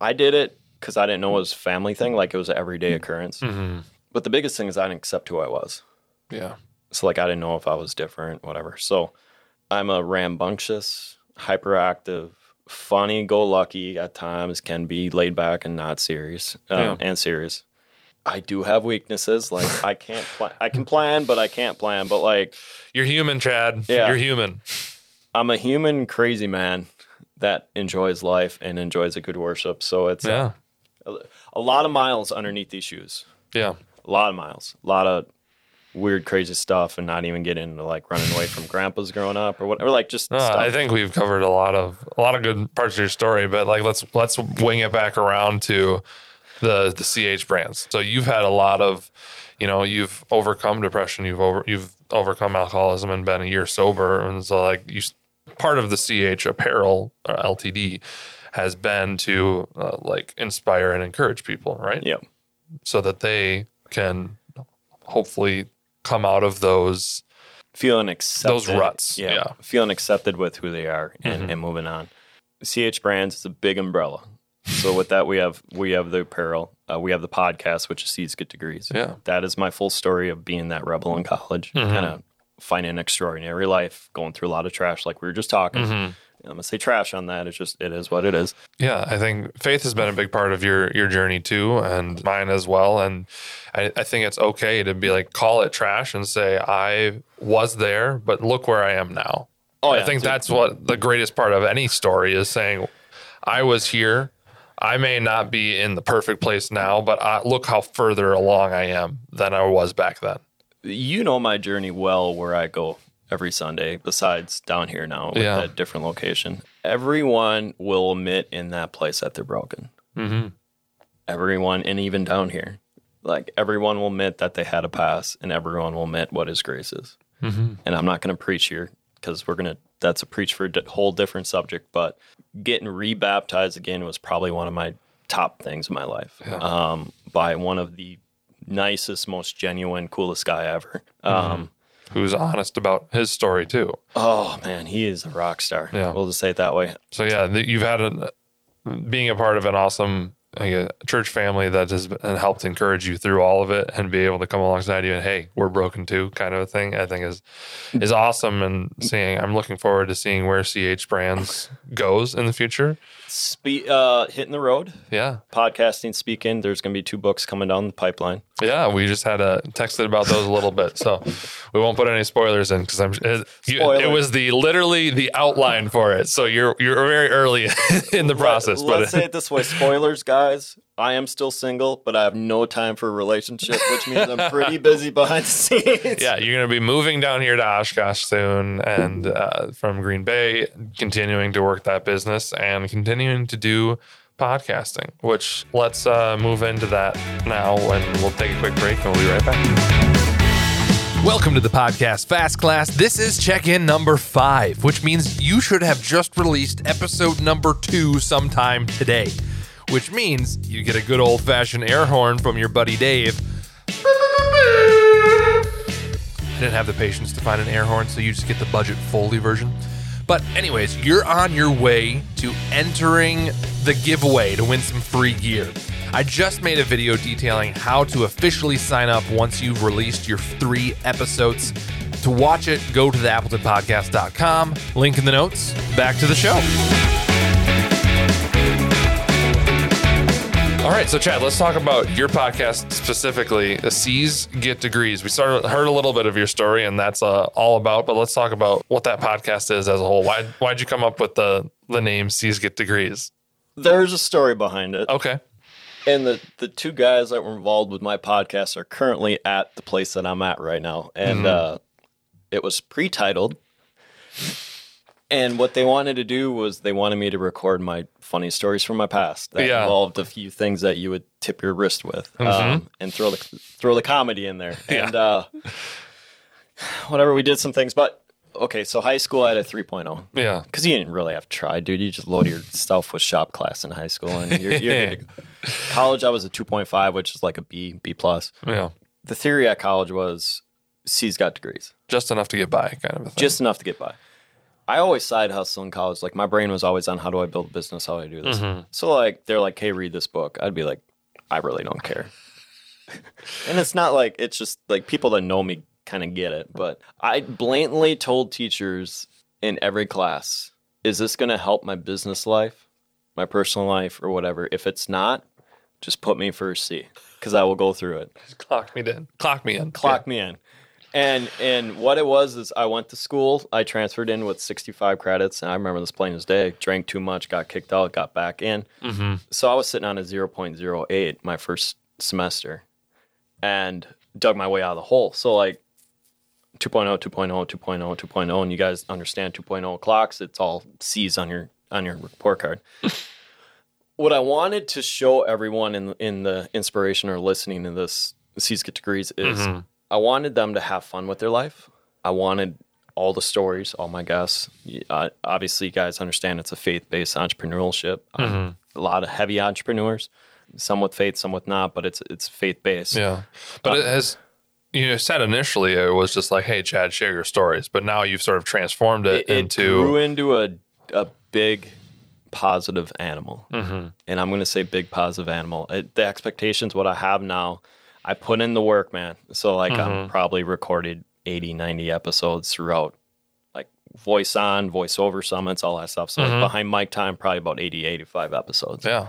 I did it because I didn't know it was a family thing. Like, it was an everyday occurrence. Mm-hmm. But the biggest thing is I didn't accept who I was. Yeah. So like, I didn't know if I was different, whatever. So I'm a rambunctious, hyperactive, funny, go lucky at times, can be laid back and not serious and serious. I do have weaknesses. Like, I can't plan. I can plan, but I can't plan. But like, you're human, Chad. Yeah. You're human. I'm a human crazy man that enjoys life and enjoys a good worship. So it's a lot of miles underneath these shoes. Yeah. A lot of miles. A lot of weird, crazy stuff, and not even get into like running away from grandpas growing up or whatever. Like, just stuff. I think we've covered a lot of good parts of your story, but like, let's wing it back around to the CH brands. So you've had a lot of, you know, you've overcome depression, you've overcome alcoholism and been a year sober. And so like, you, part of the CH apparel or LTD has been to like inspire and encourage people, right? Yeah. So that they can hopefully come out of those feeling accepted, those ruts. Yeah. Feeling accepted with who they are and moving on. CH brands is a big umbrella. So with that, we have the apparel, we have the podcast, which is Seeds Get Degrees. Yeah, that is my full story of being that rebel in college, kind of finding an extraordinary life, going through a lot of trash, like we were just talking. I'm gonna say trash on that. It's just, it is what it is. Yeah, I think faith has been a big part of your journey too, and mine as well. And I think it's okay to be like, call it trash and say I was there, but look where I am now. Oh, yeah, I think that's what the greatest part of any story is, saying I was here. I may not be in the perfect place now, but look how further along I am than I was back then. You know my journey well, where I go every Sunday, besides down here now with a different location. Everyone will admit in that place that they're broken. Mm-hmm. Everyone, and even down here. Like, everyone will admit that they had a past, and everyone will admit what His grace is. Mm-hmm. And I'm not going to preach here because we're going to that's a preach for a whole different subject, but getting rebaptized again was probably one of my top things in my life, yeah. By one of the nicest, most genuine, coolest guy ever. Who's honest about his story too. Oh man, he is a rock star. Yeah. We'll just say it that way. So yeah, you've had being a part of an awesome church family that has been, helped encourage you through all of it and be able to come alongside you and, hey, we're broken too kind of a thing, I think is awesome. And I'm looking forward to seeing where CH Brands goes in the future. Hitting the road. Yeah. Podcasting, speaking. There's going to be 2 books coming down the pipeline. Yeah. We just had texted about those a little bit. So we won't put any spoilers in because it was literally the outline for it. So you're very early in the process. Let's say it this way. Spoilers, guys. I am still single, but I have no time for a relationship, which means I'm pretty busy behind the scenes. Yeah, you're going to be moving down here to Oshkosh soon and from Green Bay, continuing to work that business and continuing to do podcasting, which let's move into that now, and we'll take a quick break and we'll be right back. Welcome to the podcast Fast Class. This is check-in number 5, which means you should have just released episode number 2 sometime today. Which means you get a good old-fashioned air horn from your buddy Dave. I didn't have the patience to find an air horn, so you just get the budget Foley version. But anyways, you're on your way to entering the giveaway to win some free gear. I just made a video detailing how to officially sign up once you've released your 3 episodes. To watch it, go to theappletonpodcast.com. Link in the notes. Back to the show. All right, so Chad, let's talk about your podcast specifically, C's Get Degrees. We heard a little bit of your story, and that's all about, but let's talk about what that podcast is as a whole. Why'd you come up with the name C's Get Degrees? There's a story behind it. Okay. And the 2 guys that were involved with my podcast are currently at the place that I'm at right now, and it was pre-titled. And what they wanted to do was they wanted me to record my funny stories from my past that involved a few things that you would tip your wrist with, and throw the comedy in there. Yeah. And whatever, we did some things. But, okay, so high school I had a 3.0. Yeah. Because you didn't really have to try, dude. You just load your stuff with shop class in high school. And you're good to go. College I was a 2.5, which is like a B plus. Yeah. The theory at college was C's got degrees. Just enough to get by kind of a thing. Just enough to get by. I always side hustle in college. Like, my brain was always on, how do I build a business? How do I do this? So, like, they're like, hey, read this book. I'd be like, I really don't care. And it's not like, it's just like people that know me kind of get it. But I blatantly told teachers in every class, is this going to help my business life, my personal life, or whatever? If it's not, just put me for a C, because I will go through it. Just clock me in. And what it was is I went to school, I transferred in with 65 credits, and I remember this plain as day, drank too much, got kicked out, got back in. So I was sitting on a 0.08 my first semester and dug my way out of the hole. So like 2.0, 2.0, 2.0, 2.0, and you guys understand 2.0 clocks, it's all C's on your report card. What I wanted to show everyone in the inspiration or listening to this C's Get Degrees is... I wanted them to have fun with their life. I wanted all the stories, all my guests. Obviously, you guys understand it's a faith-based entrepreneurship. A lot of heavy entrepreneurs, some with faith, some with not, but it's faith-based. Yeah. But as you said initially, it was just like, hey, Chad, share your stories. But now you've sort of transformed it into... It grew into a big... positive animal. And I'm going to say big positive animal. The expectations, what I have now... I put in the work, man. So, like, I've probably recorded 80, 90 episodes throughout, like, voiceover summits, all that stuff. So, like, behind mic time, probably about 80, 85 episodes. Yeah.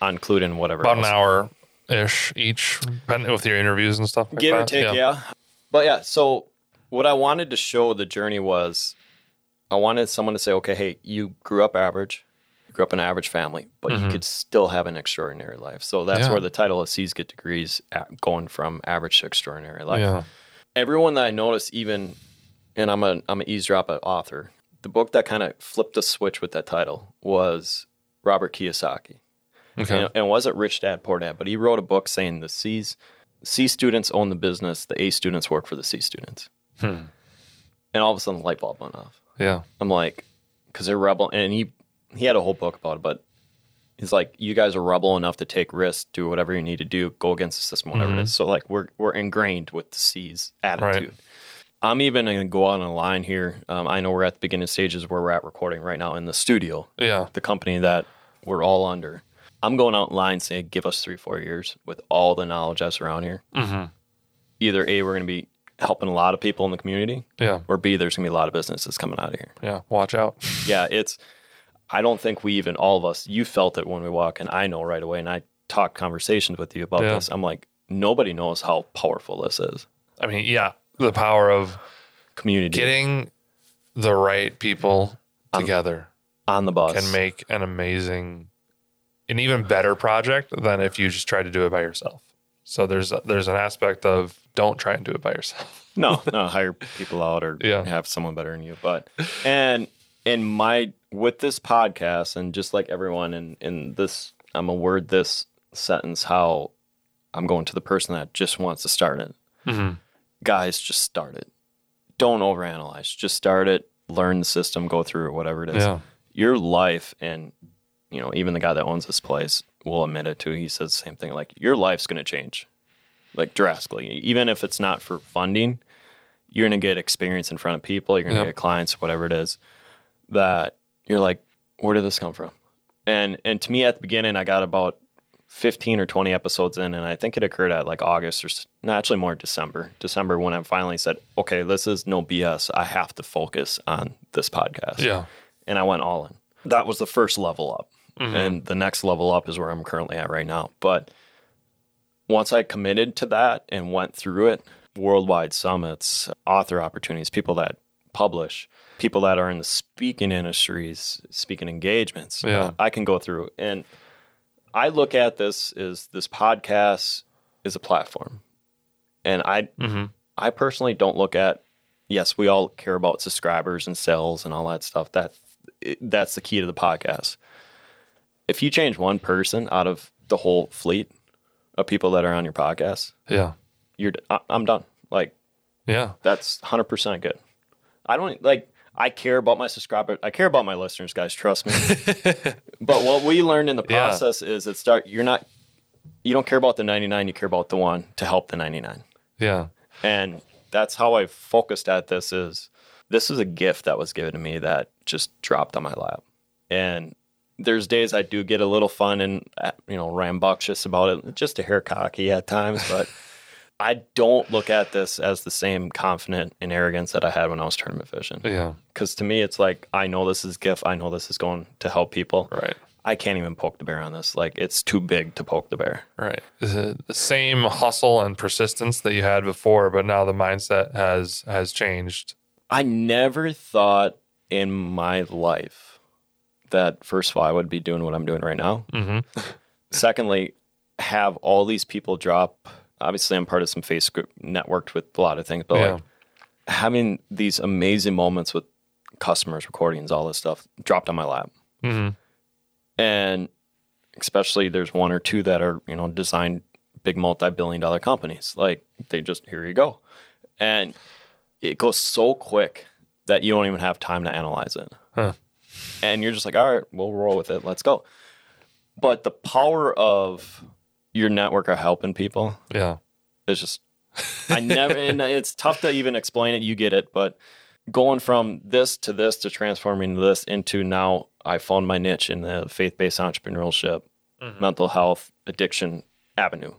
Including whatever about else. An hour-ish each, with your interviews and stuff like that. Give or take, yeah. But, yeah, so what I wanted to show the journey was I wanted someone to say, okay, hey, you grew up average. Grew up in an average family, but you could still have an extraordinary life. So that's where the title of C's Get Degrees, going from average to extraordinary life. Yeah. Everyone that I notice, even, and I'm an eavesdropper author, the book that kind of flipped the switch with that title was Robert Kiyosaki. Okay. And it wasn't Rich Dad, Poor Dad, but he wrote a book saying the C students own the business, the A students work for the C students. And all of a sudden the light bulb went off. Yeah. I'm like, because they're rebel. And he had a whole book about it, but he's like, you guys are rebel enough to take risks, do whatever you need to do, go against the system, whatever it is. So, like, we're ingrained with the C's attitude. Right. I'm even going to go out on a line here. I know we're at the beginning stages where we're at recording right now in the studio. Yeah. The company that we're all under. I'm going out in line saying, give us 3-4 years with all the knowledge that's around here. Mm-hmm. Either A, we're going to be helping a lot of people in the community. Yeah. Or B, there's going to be a lot of businesses coming out of here. Yeah. Watch out. Yeah. It's, I don't think we even, all of us, you felt it when we walk in. I know right away. And I talk conversations with you about this. I'm like, nobody knows how powerful this is. I mean, yeah. The power of community, getting the right people together on the bus, can make an amazing, an even better project than if you just try to do it by yourself. So there's an aspect of don't try and do it by yourself. No, hire people out or have someone better than you. But with this podcast and just like everyone in this, I'm gonna word this sentence how I'm going to the person that just wants to start it. Mm-hmm. Guys, just start it. Don't overanalyze. Just start it. Learn the system. Go through it, whatever it is. Yeah. Your life, and you know, even the guy that owns this place will admit it too. He says the same thing. Like, your life's going to change, like, drastically. Even if it's not for funding, you're going to get experience in front of people. You're going to get clients, whatever it is. That you're like, where did this come from? And to me, at the beginning, I got about 15 or 20 episodes in, and I think it occurred at like August or no, actually more December when I finally said, okay, this is no BS. I have to focus on this podcast. Yeah. And I went all in. That was the first level up. Mm-hmm. And the next level up is where I'm currently at right now. But once I committed to that and went through it, worldwide summits, author opportunities, people that publish, people that are in the speaking industries, speaking engagements, I can go through. And I look at this as this podcast is a platform. And I personally don't look at, yes, we all care about subscribers and sales and all that stuff. That's the key to the podcast. If you change one person out of the whole fleet of people that are on your podcast, I'm done. Like, that's 100% good. I don't like. I care about my subscribers. I care about my listeners, guys. Trust me. But what we learned in the process is you don't care about the 99. You care about the one to help the 99. Yeah. And that's how I focused at this is, this is a gift that was given to me that just dropped on my lap. And there's days I do get a little fun and, you know, rambunctious about it. Just a hair cocky at times, but I don't look at this as the same confidence and arrogance that I had when I was tournament fishing. Yeah. Because to me, it's like, I know this is a gift. I know this is going to help people. Right. I can't even poke the bear on this. Like, it's too big to poke the bear. Right. Is it the same hustle and persistence that you had before, but now the mindset has changed? I never thought in my life that, first of all, I would be doing what I'm doing right now. Mm-hmm. Secondly, have all these people drop... Obviously, I'm part of some Facebook networked with a lot of things, but like having these amazing moments with customers, recordings, all this stuff dropped on my lap. Mm-hmm. And especially there's one or two that are, you know, designed big multi-billion-dollar companies. Like, they just, here you go. And it goes so quick that you don't even have time to analyze it. Huh. And you're just like, all right, we'll roll with it. Let's go. But the power of... your network are helping people. Yeah. It's just, I never, and it's tough to even explain it. You get it. But going from this to transforming this into now, I found my niche in the faith-based entrepreneurship, mental health, addiction avenue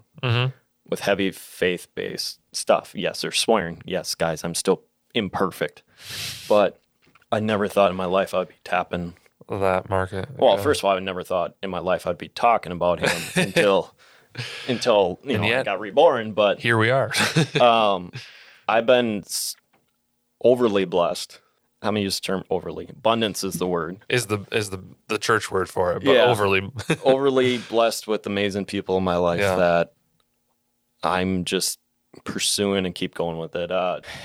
with heavy faith-based stuff. Yes, they're swearing. Yes, guys, I'm still imperfect. But I never thought in my life I'd be tapping that market. Well, first of all, I never thought in my life I'd be talking about him until you know, I got reborn, but here we are. I've been overly blessed. How many use the term overly? Abundance is the word. Is the church word for it, but overly blessed with amazing people in my life that I'm just pursuing and keep going with it.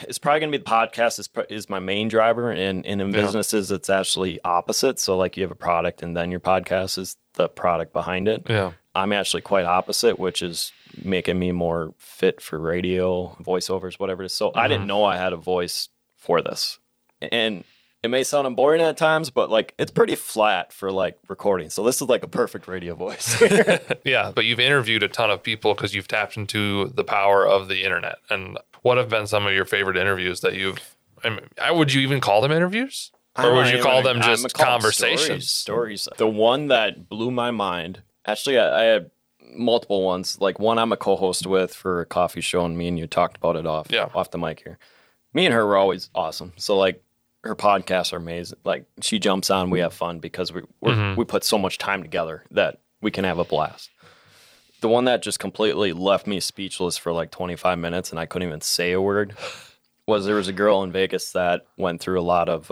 It's probably going to be the podcast is my main driver, and in businesses it's actually opposite. So like you have a product and then your podcast is the product behind it. Yeah. I'm actually quite opposite, which is making me more fit for radio, voiceovers, whatever it is. So I didn't know I had a voice for this. And It may sound boring at times, but like it's pretty flat for like recording. So this is like a perfect radio voice. Yeah, but you've interviewed a ton of people because you've tapped into the power of the internet. And what have been some of your favorite interviews that you've? I mean, would you even call them interviews, or would you call them just conversations? Stories. The one that blew my mind. Actually, I had multiple ones. Like one I'm a co-host with for a coffee show, and me and you talked about it off the mic here. Me and her were always awesome. So like. Her podcasts are amazing. Like she jumps on, we have fun because we put so much time together that we can have a blast. The one that just completely left me speechless for like 25 minutes and I couldn't even say a word was there was a girl in Vegas that went through a lot of,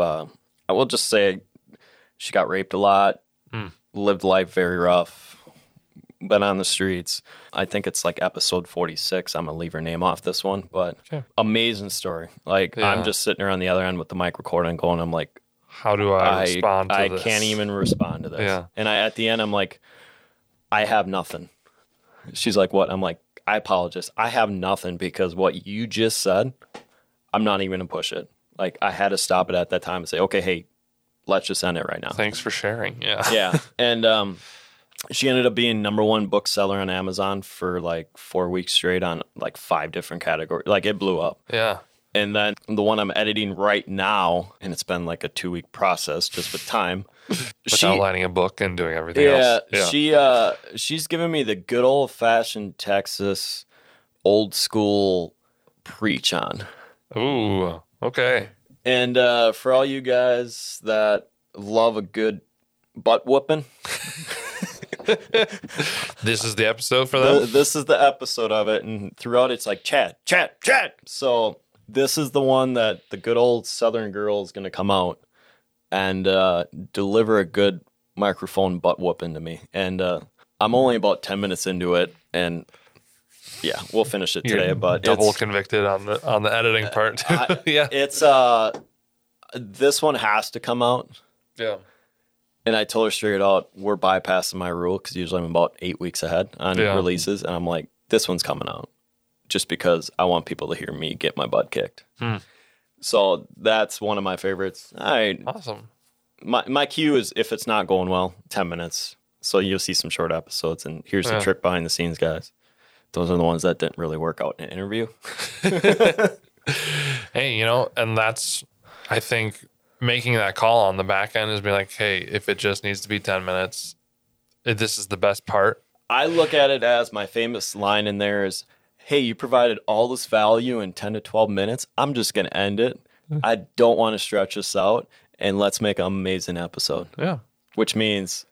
I will just say she got raped a lot, lived life very rough, been on the streets. I think it's like episode 46. I'm going to leave her name off this one, but sure. Amazing story. Like I'm just sitting there on the other end with the mic recording going, I'm like, how do I respond to this? I can't even respond to this. Yeah. And at the end, I'm like, I have nothing. She's like, what? I'm like, I apologize. I have nothing because what you just said, I'm not even going to push it. Like I had to stop it at that time and say, okay, hey, let's just end it right now. Thanks for sharing. Yeah. Yeah. And, she ended up being #1 bookseller on Amazon for like 4 weeks straight on like 5 different categories. Like it blew up. Yeah. And then the one I'm editing right now, and it's been like a 2-week process just with time. Without outlining a book and doing everything else. Yeah. She's giving me the good old fashioned Texas old school preach on. Ooh. Okay. And for all you guys that love a good butt whooping. This is the episode for that? This is the episode of it. And throughout it's like, Chad. So this is the one that the good old Southern girl is going to come out and deliver a good microphone butt whooping to me. And I'm only about 10 minutes into it. And yeah, we'll finish it today. But double convicted on the editing part. Too. Yeah. It's this one has to come out. Yeah. And I told her straight out, we're bypassing my rule because usually I'm about 8 weeks ahead on releases. And I'm like, this one's coming out just because I want people to hear me get my butt kicked. Hmm. So that's one of my favorites. Awesome. My cue is if it's not going well, 10 minutes. So you'll see some short episodes. And here's the trick behind the scenes, guys. Those are the ones that didn't really work out in an interview. Hey, and that's, I think... making that call on the back end is being like, hey, if it just needs to be 10 minutes, this is the best part. I look at it as my famous line in there is, hey, you provided all this value in 10 to 12 minutes. I'm just going to end it. I don't want to stretch this out, and let's make an amazing episode. Yeah. Which means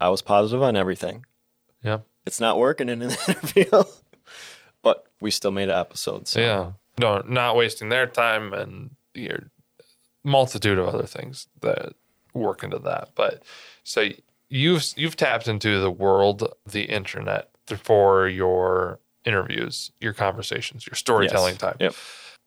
I was positive on everything. Yeah. It's not working in an interview, but we still made an episode. So. Yeah. No, not wasting their time and your multitude of other things that work into that. But so you've tapped into the world, the internet, for your interviews, your conversations, your storytelling time. Yep.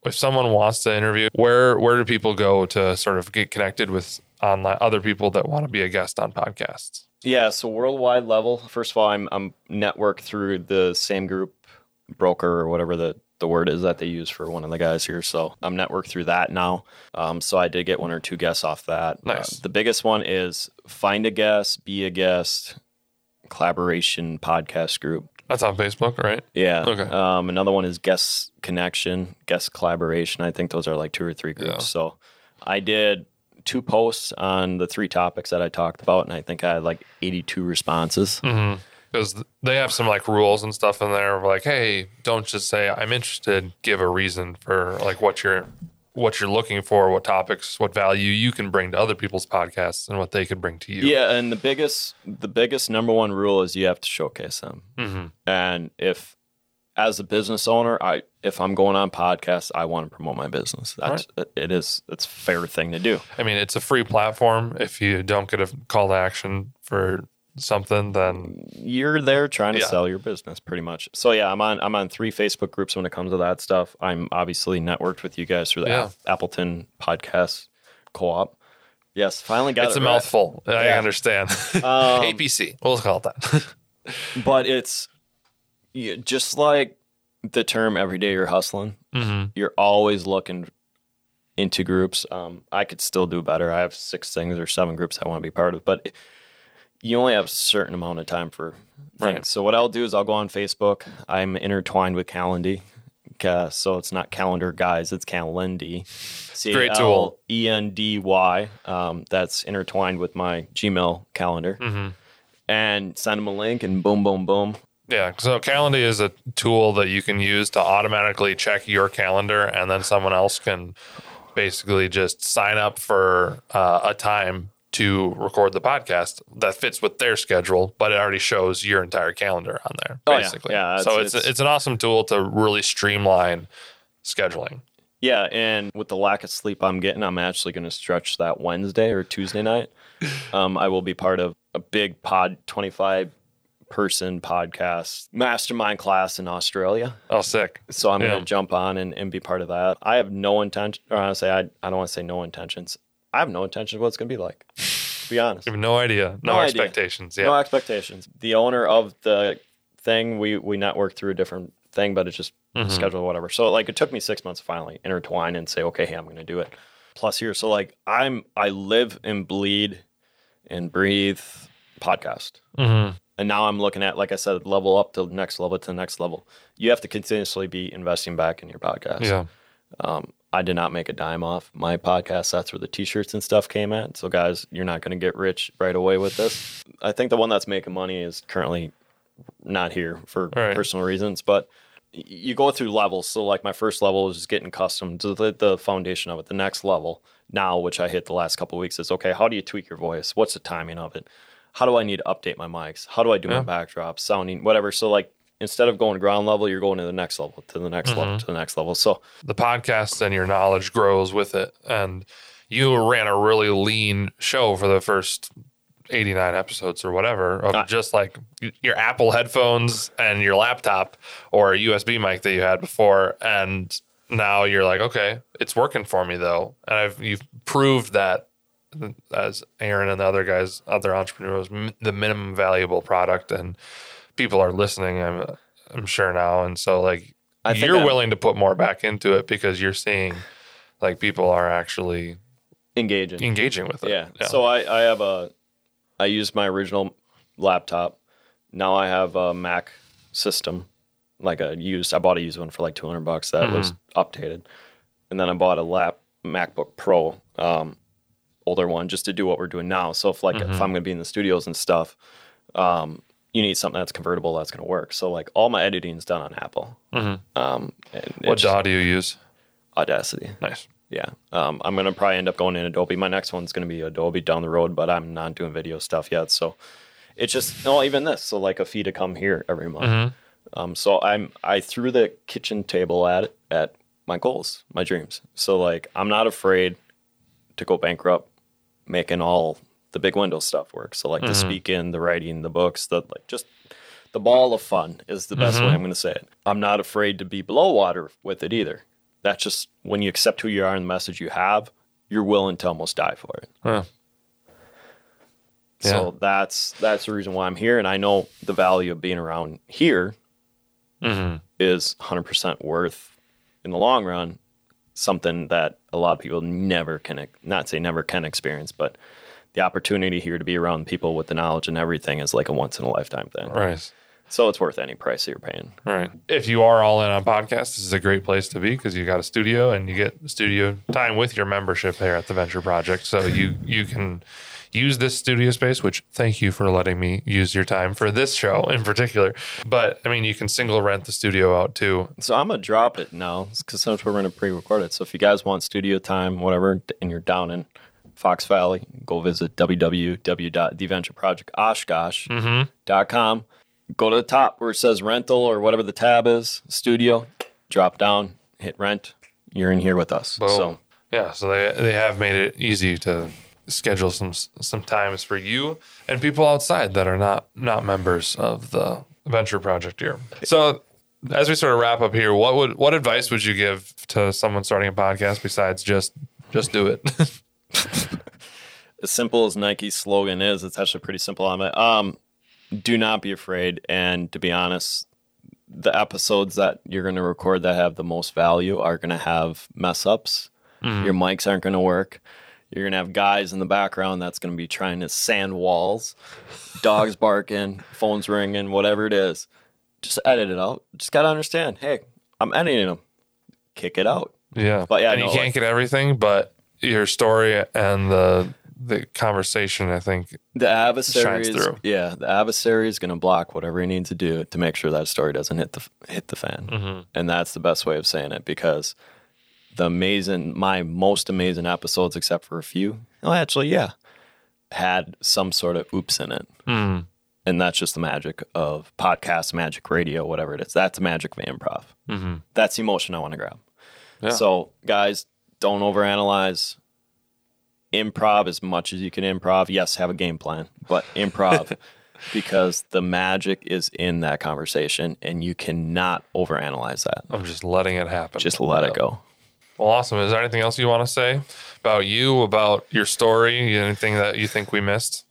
If someone wants to interview, where do people go to sort of get connected with online other people that want to be a guest on podcasts? Yeah, so worldwide level, first of all, I'm networked through the same group broker or whatever the word is that they use for one of the guys here. So I'm networked through that now. So I did get 1 or 2 guests off that. Nice. The biggest one is find a guest, be a guest, collaboration podcast group. That's on Facebook, right? Yeah. Okay. Another one is guest connection, guest collaboration. I think those are like 2 or 3 groups. Yeah. So I did 2 posts on the 3 topics that I talked about. And I think I had like 82 responses. Mm-hmm. Because they have some like rules and stuff in there of like, hey, don't just say I'm interested. Give a reason for like what you're looking for, what topics, what value you can bring to other people's podcasts, and what they could bring to you. Yeah, and the biggest #1 rule is you have to showcase them. Mm-hmm. And if as a business owner, if I'm going on podcasts, I want to promote my business. That's right. It's a fair thing to do. I mean, it's a free platform. If you don't get a call to action for something, then you're there trying to sell your business pretty much. So yeah, I'm on 3 Facebook groups when it comes to that stuff. I'm obviously networked with you guys through the Appleton podcast co-op. Yes, finally got it's a mouthful. Yeah. I understand. APC, we'll call it that. But it's just like the term every day you're hustling. Mm-hmm. You're always looking into groups. I could still do better. I have 6 things or 7 groups I want to be part of, but you only have a certain amount of time for things. Right. So what I'll do is I'll go on Facebook. I'm intertwined with Calendy. So it's not calendar guys, it's Calendy. Calendy. That's intertwined with my Gmail calendar. Mm-hmm. And send them a link and boom, boom, boom. Yeah, so Calendy is a tool that you can use to automatically check your calendar, and then someone else can basically just sign up for a time to record the podcast that fits with their schedule, but it already shows your entire calendar on there, basically. Oh, yeah. So it's an awesome tool to really streamline scheduling. Yeah, and with the lack of sleep I'm getting, I'm actually going to stretch that Wednesday or Tuesday night. I will be part of a big 25-person podcast mastermind class in Australia. Oh, sick. So I'm going to jump on and be part of that. I have no intention, or honestly, I don't want to say no intentions. I have no intention of what it's going to be like, to be honest. You have no idea. No expectations. Yeah. No expectations. The owner of the thing, we networked through a different thing, but it's just scheduled or whatever. So like it took me 6 months to finally intertwine and say, okay, hey, I'm going to do it. Plus here. So like I live and bleed and breathe podcast. Mm-hmm. And now I'm looking at, like I said, level up to the next level to the next level. You have to continuously be investing back in your podcast. Yeah. I did not make a dime off my podcast. That's where the t-shirts and stuff came at. So guys, you're not going to get rich right away with this. I think the one that's making money is currently not here for personal reasons, but you go through levels. So like my first level is just getting accustomed to the foundation of it. The next level now, which I hit the last couple of weeks, is okay, how do you tweak your voice? What's the timing of it? How do I need to update my mics? How do I do my backdrops, sounding, whatever? So like, instead of going ground level, you're going to the next level, to the next level, to the next level. So the podcast and your knowledge grows with it. And you ran a really lean show for the first 89 episodes or whatever of just like your Apple headphones and your laptop or a USB mic that you had before. And now you're like, okay, it's working for me though. And you've proved that, as Aaron and the other guys, other entrepreneurs, the minimum valuable product. And people are listening, I'm sure now, and so like you're willing to put more back into it because you're seeing like people are actually engaging with it. Yeah. So I used my original laptop. Now I have a Mac system, like I bought a used one for like $200 that was updated, and then I bought a MacBook Pro, older one, just to do what we're doing now. So if I'm gonna be in the studios and stuff, you need something that's convertible that's going to work. So, like, all my editing is done on Apple. Mm-hmm. What DAW do you use? Audacity. Nice. Yeah. I'm going to probably end up going in Adobe. My next one's going to be Adobe down the road, but I'm not doing video stuff yet. So, it's just, even this. So, like, a fee to come here every month. Mm-hmm. So, I threw the kitchen table at my goals, my dreams. So, like, I'm not afraid to go bankrupt making all the big window stuff works. So like the speaking, the writing, the books, just the ball of fun is the best way I'm going to say it. I'm not afraid to be below water with it either. That's just when you accept who you are and the message you have, you're willing to almost die for it. Huh. Yeah. So that's the reason why I'm here. And I know the value of being around here is 100% worth in the long run, something that a lot of people never can experience, but the opportunity here to be around people with the knowledge and everything is like a once in a lifetime thing. Right. So it's worth any price that you're paying. Right. If you are all in on podcasts, this is a great place to be because you got a studio and you get studio time with your membership here at the Venture Project. So you can use this studio space, which thank you for letting me use your time for this show in particular. But I mean, you can single rent the studio out too. So I'm going to drop it now because since we're going to pre-record it. So if you guys want studio time, whatever, and you're down in Fox Valley, go visit www.theventureprojectoshkosh.com. Go to the top where it says rental or whatever the tab is, studio, drop down, hit rent. You're in here with us. Boom. So yeah, so they have made it easy to schedule some times for you and people outside that are not members of the Venture Project here. So as we sort of wrap up here, what advice would you give to someone starting a podcast besides just do it? As simple as Nike's slogan is, it's actually pretty simple on it. Do not be afraid. And to be honest, the episodes that you're going to record that have the most value are going to have mess ups. Your mics aren't going to work. You're going to have guys in the background that's going to be trying to sand walls, dogs barking, phones ringing, whatever it is. Just edit it out. Just got to understand, hey, I'm editing them. Kick it out. Yeah. But yeah, and you can't get everything, but your story and the conversation, I think, the adversary shines through. Yeah, the adversary is going to block whatever he needs to do to make sure that story doesn't hit the fan. Mm-hmm. And that's the best way of saying it, because my most amazing episodes, except for a few, had some sort of oops in it. Mm. And that's just the magic of podcasts, magic radio, whatever it is. That's the magic of improv. Mm-hmm. That's the emotion I want to grab. Yeah. So, guys, don't overanalyze. Improv as much as you can improv. Yes, have a game plan, but improv, because the magic is in that conversation, and you cannot overanalyze that. I'm just letting it happen. Just let it go. Well, awesome. Is there anything else you want to say about you, about your story, anything that you think we missed?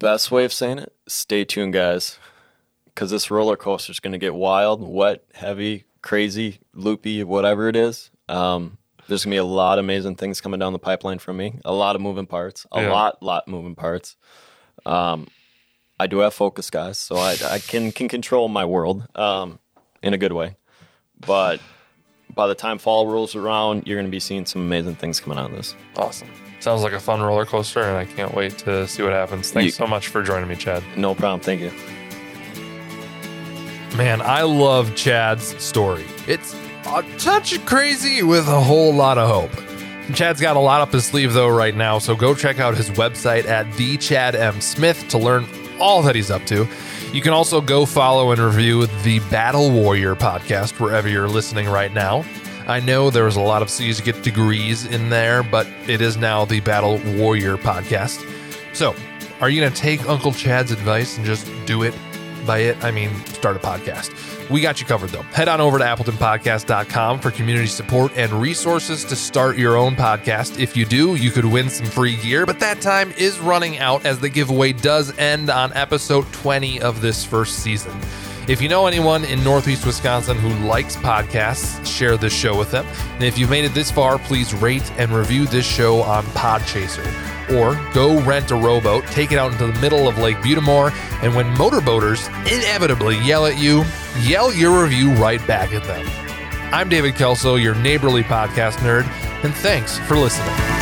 Best way of saying it, stay tuned, guys, because this roller coaster is going to get wild, wet, heavy, crazy, loopy, whatever it is. There's going to be a lot of amazing things coming down the pipeline from me. A lot of moving parts. A lot moving parts. I do have focus, guys, so I can control my world in a good way. But by the time fall rolls around, you're going to be seeing some amazing things coming out of this. Awesome. Sounds like a fun roller coaster, and I can't wait to see what happens. Thanks so much for joining me, Chad. No problem. Thank you. Man, I love Chad's story. It's a touch crazy with a whole lot of hope. Chad's got a lot up his sleeve, though, right now, so go check out his website at thechadmsmith to learn all that he's up to. You can also go follow and review the Battle Warrior podcast wherever you're listening right now. I know there was a lot of C's to get degrees in there, but it is now the Battle Warrior podcast. So, are you going to take Uncle Chad's advice and just do it? By it, I mean start a podcast. We got you covered, though. Head on over to appletonpodcast.com for community support and resources to start your own podcast. If you do, you could win some free gear, but that time is running out as the giveaway does end on episode 20 of this first season. If you know anyone in Northeast Wisconsin who likes podcasts, share this show with them. And if you've made it this far, please rate and review this show on Podchaser. Or go rent a rowboat, take it out into the middle of Lake Butamore, and when motorboaters inevitably yell at you, yell your review right back at them. I'm David Kelso, your neighborly podcast nerd, and thanks for listening.